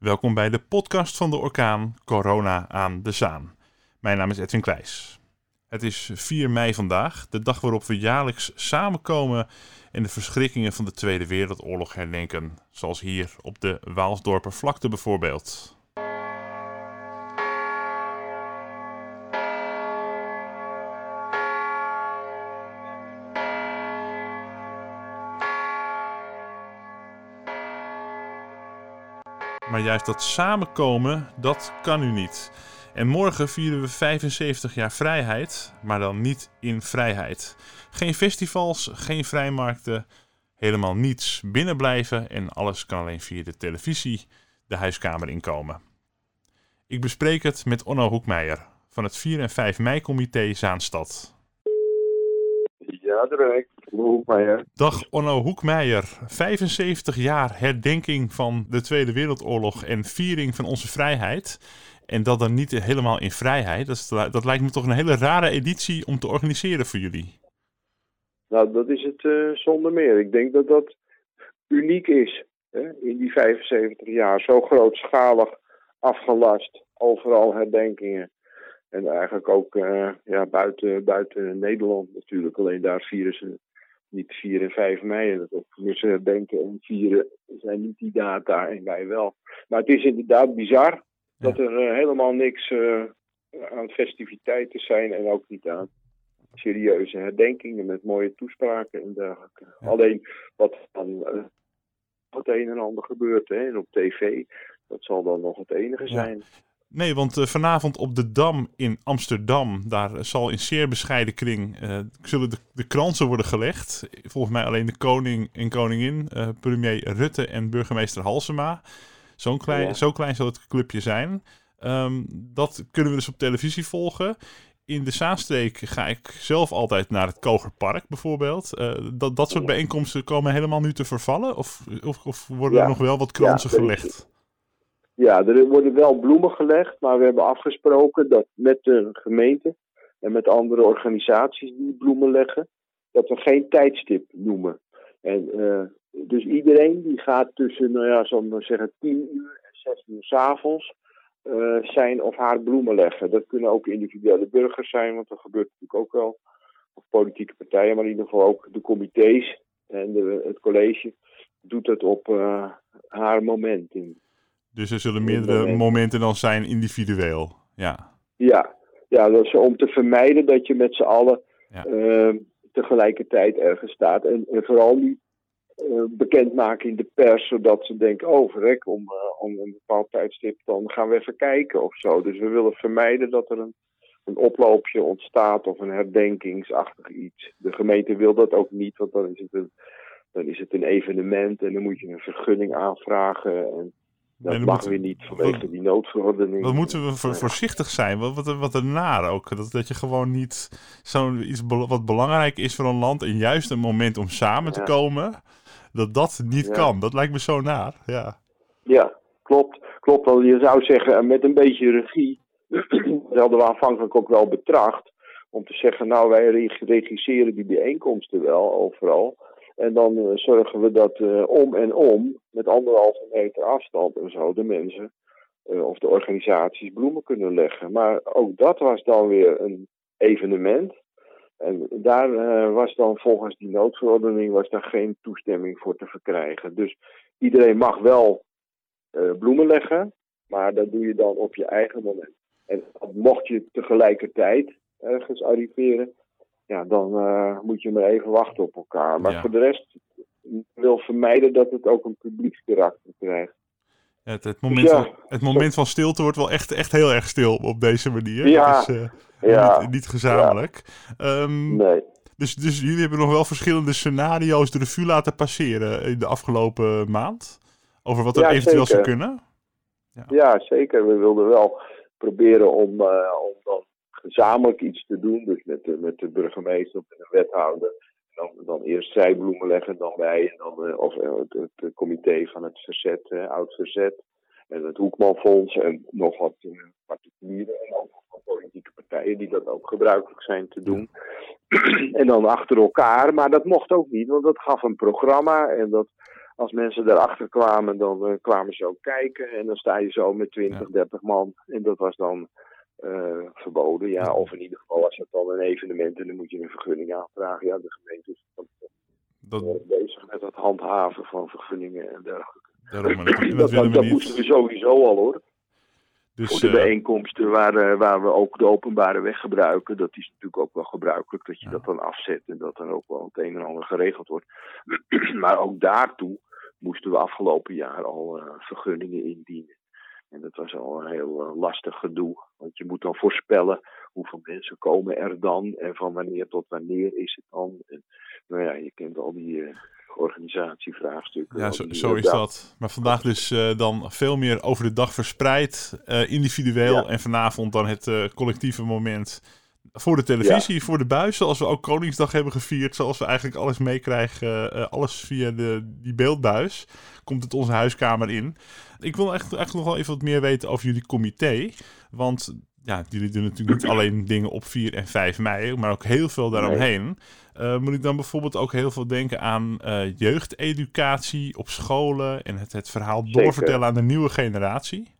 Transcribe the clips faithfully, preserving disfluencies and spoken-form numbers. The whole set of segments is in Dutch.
Welkom bij de podcast van de orkaan Corona aan de Zaan. Mijn naam is Edwin Kleijs. Het is vier mei vandaag, de dag waarop we jaarlijks samenkomen en de verschrikkingen van de Tweede Wereldoorlog herdenken. Zoals hier op de Waalsdorpervlakte bijvoorbeeld. Maar juist dat samenkomen, dat kan nu niet. En morgen vieren we vijfenzeventig jaar vrijheid, maar dan niet in vrijheid. Geen festivals, geen vrijmarkten, helemaal niets. Binnen blijven en alles kan alleen via de televisie de huiskamer inkomen. Ik bespreek het met Onno Hoekmeijer van het vier en vijf mei comité Zaanstad. Ja, daar ben ik. Hoekmeijer. Dag Onno Hoekmeijer, vijfenzeventig jaar herdenking van de Tweede Wereldoorlog en viering van onze vrijheid. En dat dan niet helemaal in vrijheid. Dat, is, dat lijkt me toch een hele rare editie om te organiseren voor jullie. Nou, dat is het uh, zonder meer. Ik denk dat dat uniek is, hè? In die vijfenzeventig jaar. Zo grootschalig afgelast, overal herdenkingen. En eigenlijk ook uh, ja, buiten, buiten Nederland natuurlijk. Alleen daar vieren ze niet vier en vijf mei. Dat is herdenken en vieren zijn niet die data en wij wel. Maar het is inderdaad bizar. Ja. Dat er uh, helemaal niks uh, aan festiviteiten zijn en ook niet aan serieuze herdenkingen met mooie toespraken en dergelijke. Ja. Alleen wat dan uh, het een en ander gebeurt, hè, en op tv, dat zal dan nog het enige zijn. Ja. Nee, want uh, vanavond op de Dam in Amsterdam, daar uh, zal in zeer bescheiden kring uh, zullen de, de kransen worden gelegd. Volgens mij alleen de koning en koningin, uh, premier Rutte en burgemeester Halsema. Zo'n klein, ja. Zo klein zal het clubje zijn. Um, dat kunnen we dus op televisie volgen. In de Zaanstreek ga ik zelf altijd naar het Kogerpark bijvoorbeeld. Uh, dat, dat soort bijeenkomsten komen helemaal nu te vervallen? Of, of, of worden ja. er nog wel wat kransen ja, gelegd? Ja, er worden wel bloemen gelegd. Maar we hebben afgesproken dat met de gemeente en met andere organisaties die bloemen leggen, dat we geen tijdstip noemen. En Uh, Dus iedereen die gaat tussen, nou ja, zal ik maar zeggen, tien uur en zes uur 's avonds uh, zijn of haar bloemen leggen. Dat kunnen ook individuele burgers zijn, want dat gebeurt natuurlijk ook wel. Of politieke partijen, maar in ieder geval ook de comité's en de, het college doet dat op uh, haar moment. In, dus er zullen meerdere moment. momenten dan zijn individueel? Ja, ja, ja, dat is om te vermijden dat je met z'n allen ja. uh, tegelijkertijd ergens staat. En, en vooral niet Uh, bekendmaken in de pers, zodat ze denken, oh verrek, om, uh, om een bepaald tijdstip, dan gaan we even kijken of zo. Dus we willen vermijden dat er een, een oploopje ontstaat of een herdenkingsachtig iets. De gemeente wil dat ook niet, want dan is het een, dan is het een evenement en dan moet je een vergunning aanvragen. En dat nee, mag weer niet vanwege wat, die noodverordening. Dan moeten we voor, voorzichtig zijn. Wat, wat, wat een naar ook. Dat, dat je gewoon niet zo'n iets be- wat belangrijk is voor een land en juist een moment om samen te ja. komen, dat dat niet ja. kan. Dat lijkt me zo naar. Ja, ja, klopt. Klopt. Want je zou zeggen, met een beetje regie, dat hadden we aanvankelijk ook wel betracht, om te zeggen, nou wij regisseren die bijeenkomsten wel overal. En dan uh, zorgen we dat uh, om en om, met anderhalve meter afstand en zo, de mensen uh, of de organisaties bloemen kunnen leggen. Maar ook dat was dan weer een evenement. En daar uh, was dan volgens die noodverordening was daar geen toestemming voor te verkrijgen. Dus iedereen mag wel uh, bloemen leggen, maar dat doe je dan op je eigen moment. En mocht je tegelijkertijd ergens arriveren, ja, dan uh, moet je maar even wachten op elkaar. Maar ja. voor de rest wil vermijden dat het ook een publiekskarakter krijgt. Ja, het, het moment, dus ja, van, het moment van stilte wordt wel echt, echt heel erg stil op deze manier. Ja. Dat is uh, ja. niet, niet gezamenlijk. Ja. Um, nee. dus, dus jullie hebben nog wel verschillende scenario's de revue laten passeren in de afgelopen maand? Over wat er ja, eventueel zeker. zou kunnen? Ja. ja, zeker. We wilden wel proberen om, uh, om dan gezamenlijk iets te doen, dus met de, met de burgemeester of de wethouder. Dan, dan eerst zij bloemen leggen, dan wij, en dan, of het, het, het comité van het verzet, eh, oud verzet, en het Hoekmanfonds, en nog wat eh, particulieren en ook van politieke partijen die dat ook gebruikelijk zijn te doen. En dan achter elkaar, maar dat mocht ook niet, want dat gaf een programma en dat als mensen erachter kwamen, dan uh, kwamen ze ook kijken. En dan sta je zo met twintig, dertig man. En dat was dan uh, verboden. Ja, of in ieder geval was het dan een evenement en dan moet je een vergunning aanvragen. Ja, de gemeente is dan dat... uh, bezig met het handhaven van vergunningen en dergelijke. Daarom, dat dat, dat, dat moesten we sowieso al, hoor. Dus, voor de bijeenkomsten waar, waar we ook de openbare weg gebruiken, dat is natuurlijk ook wel gebruikelijk dat je ja. dat dan afzet en dat dan ook wel het een en ander geregeld wordt. Maar ook daartoe moesten we afgelopen jaar al uh, vergunningen indienen. En dat was al een heel uh, lastig gedoe, want je moet dan voorspellen hoeveel mensen komen er dan en van wanneer tot wanneer is het dan. En, nou ja, je kent al die... Uh, organisatievraagstukken. Ja, zo, zo is dat. Maar vandaag dus uh, dan veel meer over de dag verspreid, uh, individueel. Ja. En vanavond dan het uh, collectieve moment voor de televisie, ja. voor de buis. Zoals we ook Koningsdag hebben gevierd. Zoals we eigenlijk alles meekrijgen. Uh, alles via de, die beeldbuis. Komt het onze huiskamer in. Ik wil echt, echt nog wel even wat meer weten over jullie comité. Want... ja, jullie doen natuurlijk niet alleen dingen op vier en vijf mei, maar ook heel veel daaromheen. Nee. Uh, moet ik dan bijvoorbeeld ook heel veel denken aan uh, jeugdeducatie op scholen en het, het verhaal Zeker. doorvertellen aan de nieuwe generatie?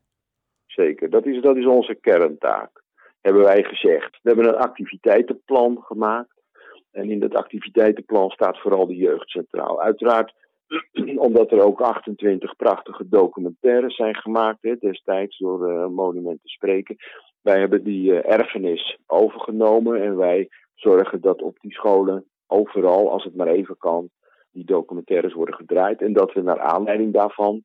Zeker, dat is, dat is onze kerntaak, hebben wij gezegd. We hebben een activiteitenplan gemaakt en in dat activiteitenplan staat vooral de jeugd centraal. Uiteraard, omdat er ook achtentwintig prachtige documentaires zijn gemaakt hè, destijds door uh, Monumenten Spreken. Wij hebben die uh, erfenis overgenomen en wij zorgen dat op die scholen overal, als het maar even kan, die documentaires worden gedraaid. En dat we naar aanleiding daarvan,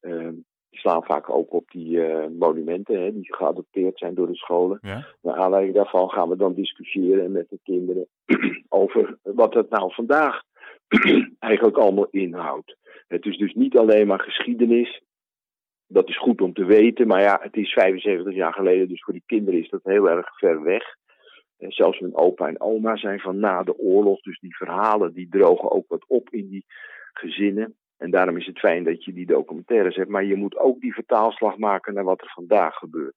uh, die slaan vaak ook op die uh, monumenten hè, die geadopteerd zijn door de scholen. Ja? Naar aanleiding daarvan gaan we dan discussiëren met de kinderen over wat het nou vandaag eigenlijk allemaal inhoudt. Het is dus niet alleen maar geschiedenis. Dat is goed om te weten, maar ja, het is vijfenzeventig jaar geleden, dus voor die kinderen is dat heel erg ver weg. En zelfs hun opa en oma zijn van na de oorlog, dus die verhalen die drogen ook wat op in die gezinnen. En daarom is het fijn dat je die documentaires hebt, maar je moet ook die vertaalslag maken naar wat er vandaag gebeurt.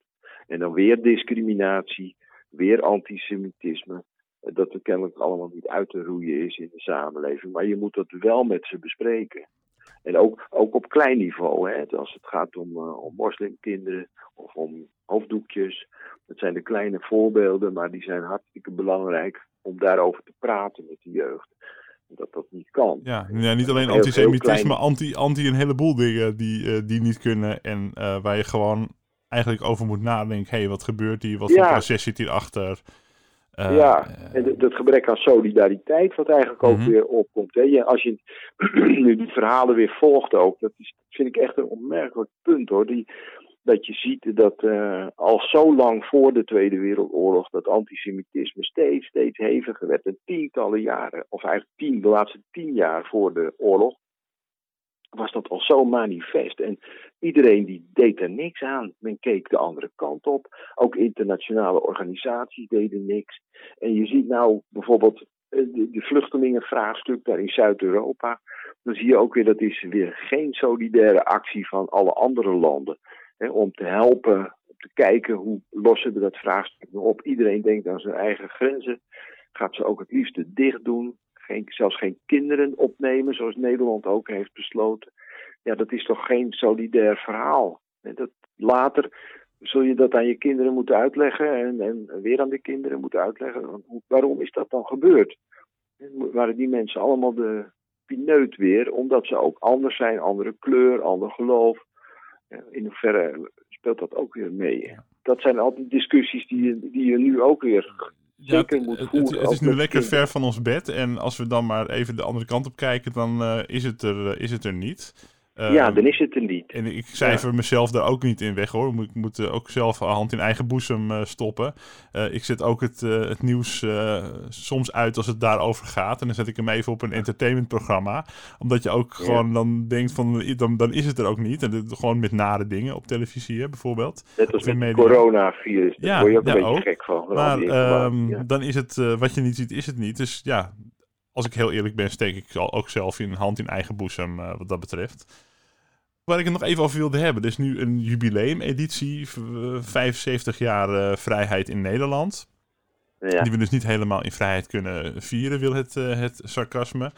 En dan weer discriminatie, weer antisemitisme, dat er kennelijk allemaal niet uit te roeien is in de samenleving, maar je moet dat wel met ze bespreken. En ook, ook op klein niveau, hè, als het gaat om, uh, om moslimkinderen of om hoofddoekjes. Dat zijn de kleine voorbeelden, maar die zijn hartstikke belangrijk om daarover te praten met de jeugd. Dat dat niet kan. Ja, ja niet alleen antisemitisme, maar anti, anti een heleboel dingen die, uh, die niet kunnen. En uh, waar je gewoon eigenlijk over moet nadenken. Hé, hey, wat gebeurt hier? Wat voor ja. proces zit hierachter? Uh, ja, en d- dat gebrek aan solidariteit wat eigenlijk ook uh-huh. weer opkomt. Hè? Ja, als je nu die verhalen weer volgt ook, dat is, vind ik echt een opmerkelijk punt hoor. Die, dat je ziet dat uh, al zo lang voor de Tweede Wereldoorlog dat antisemitisme steeds, steeds heviger werd. En tientallen jaren, of eigenlijk tien, de laatste tien jaar voor de oorlog, was dat al zo manifest. En iedereen die deed er niks aan. Men keek de andere kant op. Ook internationale organisaties deden niks. En je ziet nou bijvoorbeeld de, de vluchtelingenvraagstuk daar in Zuid-Europa. Dan zie je ook weer dat is weer geen solidaire actie van alle andere landen. Hè, om te helpen, om te kijken hoe lossen we dat vraagstuk op. Iedereen denkt aan zijn eigen grenzen. Gaat ze ook het liefste dicht doen. Geen, zelfs geen kinderen opnemen, zoals Nederland ook heeft besloten. Ja, dat is toch geen solidair verhaal. En dat, later zul je dat aan je kinderen moeten uitleggen en, en weer aan de kinderen moeten uitleggen. Waarom is dat dan gebeurd? En waren die mensen allemaal de pineut weer, omdat ze ook anders zijn, andere kleur, ander geloof. In hoeverre speelt dat ook weer mee. Dat zijn altijd discussies die, die je nu ook weer... Ja, het, het, het, het is nu lekker ver van ons bed. En als we dan maar even de andere kant op kijken, dan uh, is, het er, is het er niet. Uh, ja, dan is het er niet. En ik cijfer ja. mezelf daar ook niet in weg, hoor. Ik moet, ik moet uh, ook zelf een hand in eigen boezem uh, stoppen. Uh, ik zet ook het, uh, het nieuws uh, soms uit als het daarover gaat. En dan zet ik hem even op een entertainmentprogramma. Omdat je ook ja. gewoon dan denkt van, dan, dan is het er ook niet. En dit, gewoon met nare dingen op televisie, hè, bijvoorbeeld. Net als het coronavirus. Daar ja, word je ook ja, een beetje ook. gek van. Maar um, ja. dan is het, uh, wat je niet ziet, is het niet. Dus ja... Als ik heel eerlijk ben, steek ik ook zelf in hand in eigen boezem uh, wat dat betreft. Waar ik het nog even over wilde hebben. Er is nu een jubileumeditie, v- vijfenzeventig jaar uh, vrijheid in Nederland. Ja. Die we dus niet helemaal in vrijheid kunnen vieren, wil het, uh, het sarcasme.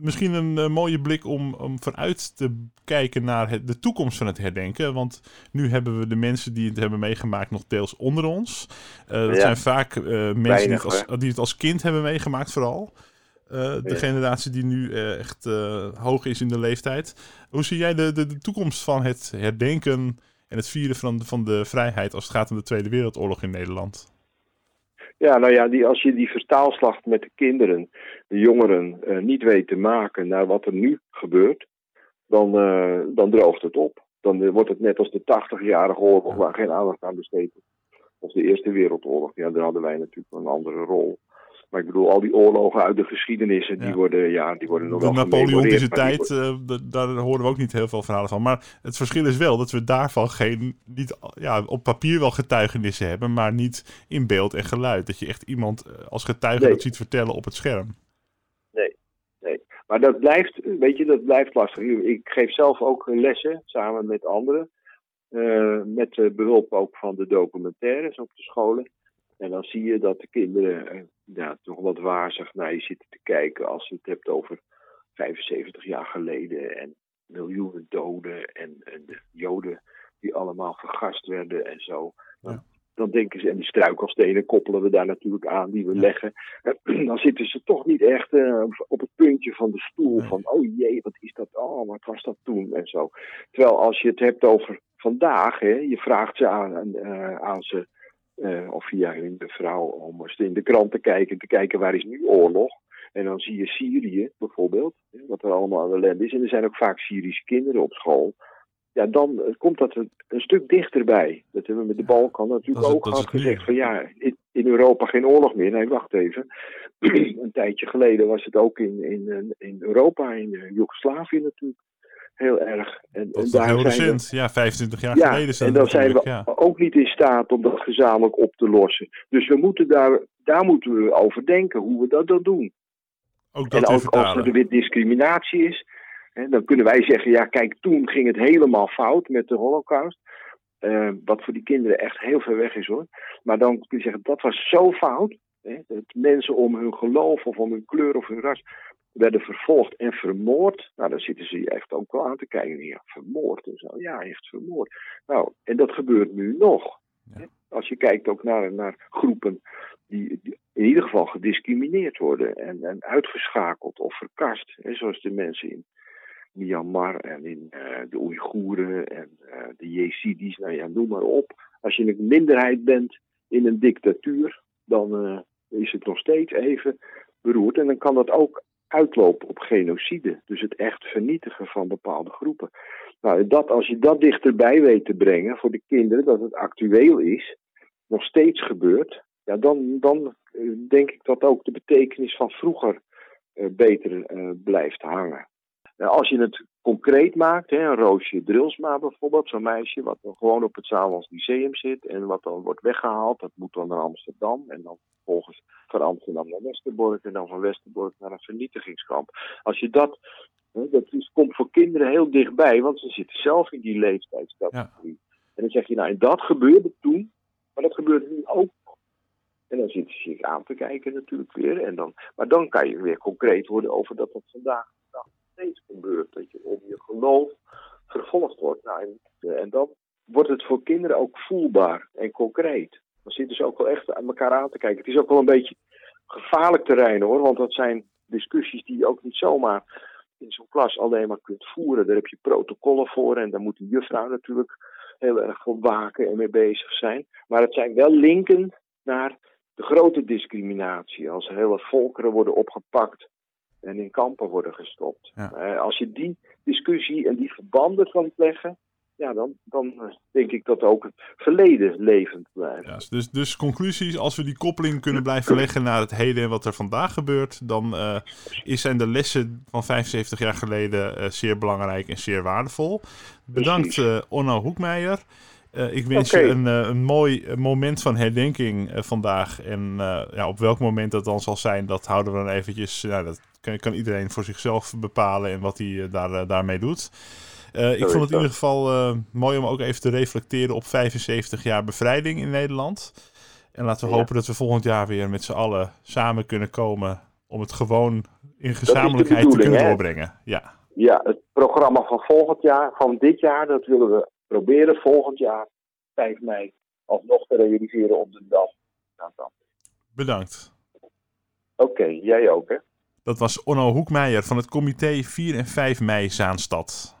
Misschien een uh, mooie blik om, om vooruit te kijken naar het, de toekomst van het herdenken. Want nu hebben we de mensen die het hebben meegemaakt nog deels onder ons. Uh, dat ja. zijn vaak uh, mensen Weinig, die, het als, die het als kind hebben meegemaakt vooral. Uh, de ja. generatie die nu uh, echt uh, hoog is in de leeftijd. Hoe zie jij de, de, de toekomst van het herdenken en het vieren van de, van de vrijheid als het gaat om de Tweede Wereldoorlog in Nederland? Ja, nou ja, die, als je die vertaalslag met de kinderen, de jongeren, uh, niet weet te maken naar wat er nu gebeurt, dan, uh, dan droogt het op. Dan uh, wordt het net als de tachtigjarige oorlog, waar geen aandacht aan besteed is. Of de Eerste Wereldoorlog, ja, daar hadden wij natuurlijk een andere rol. Maar ik bedoel, al die oorlogen uit de geschiedenissen, die ja. worden, ja, die worden nog de wel Napoleontische tijd, worden... uh, daar horen we ook niet heel veel verhalen van. Maar het verschil is wel dat we daarvan geen, niet, ja, op papier wel getuigenissen hebben, maar niet in beeld en geluid. Dat je echt iemand als getuige nee. dat ziet vertellen op het scherm. Nee, nee. Maar dat blijft, weet je, dat blijft lastig. Ik geef zelf ook lessen, samen met anderen, uh, met behulp ook van de documentaires op de scholen. En dan zie je dat de kinderen ja, toch wat wazig naar je zitten te kijken als je het hebt over vijfenzeventig jaar geleden en miljoenen doden en, en de Joden die allemaal vergast werden en zo. Ja. Dan denken ze, en die struikelstenen koppelen we daar natuurlijk aan die we ja. leggen. Dan zitten ze toch niet echt uh, op het puntje van de stoel nee. van oh jee, wat is dat? Oh, wat was dat toen? En zo. Terwijl als je het hebt over vandaag, hè, je vraagt ze aan, uh, aan ze... Uh, of via hun vrouw om eens in de krant te kijken, te kijken waar is nu oorlog. En dan zie je Syrië bijvoorbeeld, wat er allemaal aan ellende is. En er zijn ook vaak Syrische kinderen op school. Ja, dan komt dat een, een stuk dichterbij. Dat hebben we met de Balkan natuurlijk ook gehad gezegd. Van ja, in, in Europa geen oorlog meer. Nee, wacht even. Een tijdje geleden was het ook in, in, in Europa, in Joegoslavië natuurlijk. Heel erg. En, dat en is daar heel recent, we... ja, vijfentwintig jaar ja, geleden. En dan zijn we ja. ook niet in staat om dat gezamenlijk op te lossen. Dus we moeten daar, daar moeten we over denken, hoe we dat dan doen. Ook dat en ook als er weer discriminatie is, hè, dan kunnen wij zeggen, ja kijk, toen ging het helemaal fout met de Holocaust. Uh, wat voor die kinderen echt heel ver weg is hoor. Maar dan kun je zeggen, dat was zo fout. Hè, dat mensen om hun geloof of om hun kleur of hun ras... werden vervolgd en vermoord. Nou, daar zitten ze je echt ook wel aan te kijken. Ja, vermoord en zo. Ja, hij heeft vermoord. Nou, en dat gebeurt nu nog. Ja. Als je kijkt ook naar, naar groepen die, die in ieder geval gediscrimineerd worden en, en uitgeschakeld of verkast. Hè, zoals de mensen in Myanmar en in uh, de Oeigoeren en uh, de Jezidis. Nou ja, noem maar op. Als je een minderheid bent in een dictatuur, dan uh, is het nog steeds even beroerd. En dan kan dat ook uitloop op genocide. Dus het echt vernietigen van bepaalde groepen. Nou, dat, als je dat dichterbij weet te brengen voor de kinderen, dat het actueel is, nog steeds gebeurt, ja, dan, dan denk ik dat ook de betekenis van vroeger uh, beter uh, blijft hangen. Nou, als je het concreet maakt, hè, Roosje Drilsma bijvoorbeeld, zo'n meisje wat dan gewoon op het Zavels Lyceum zit en wat dan wordt weggehaald, dat moet dan naar Amsterdam en dan volgens van Amsterdam naar Westerbork en dan van Westerbork naar een vernietigingskamp. Als je dat, hè, dat is, komt voor kinderen heel dichtbij, want ze zitten zelf in die leeftijdscategorie. Ja. En dan zeg je, nou en dat gebeurde toen, maar dat gebeurt nu ook. En dan zitten ze zich aan te kijken natuurlijk weer. En dan, maar dan kan je weer concreet worden over dat dat vandaag de dag steeds gebeurt. Dat je om je geloof vervolgd wordt. Nou, en, en dan wordt het voor kinderen ook voelbaar en concreet. Dan zitten ze ook wel echt aan elkaar aan te kijken. Het is ook wel een beetje gevaarlijk terrein hoor. Want dat zijn discussies die je ook niet zomaar in zo'n klas alleen maar kunt voeren. Daar heb je protocollen voor en daar moet de juffrouw natuurlijk heel erg voor waken en mee bezig zijn. Maar het zijn wel linken naar de grote discriminatie. Als hele volkeren worden opgepakt en in kampen worden gestopt. Ja. Als je die discussie en die verbanden kan leggen, ja, dan, dan denk ik dat ook het verleden levend blijft. Ja, dus, dus conclusies, als we die koppeling kunnen blijven leggen naar het heden en wat er vandaag gebeurt, dan uh, is, zijn de lessen van vijfenzeventig jaar geleden uh, zeer belangrijk en zeer waardevol. Bedankt uh, Onno Hoekmeijer. Uh, ik wens okay. je een, uh, een mooi moment van herdenking uh, vandaag. En uh, ja, op welk moment dat dan zal zijn, dat houden we dan eventjes. Nou, dat kan, kan iedereen voor zichzelf bepalen en wat hij uh, daar, uh, daarmee doet. Uh, ik vond het in ieder geval uh, mooi om ook even te reflecteren op vijfenzeventig jaar bevrijding in Nederland. En laten we ja. hopen dat we volgend jaar weer met z'n allen samen kunnen komen om het gewoon in gezamenlijkheid te kunnen hè? doorbrengen. Ja. ja, het programma van volgend jaar, van dit jaar, dat willen we proberen volgend jaar vijf mei alsnog te realiseren op de dag. Bedankt. Oké, okay, jij ook hè. Dat was Onno Hoekmeijer van het comité vier en vijf mei Zaanstad.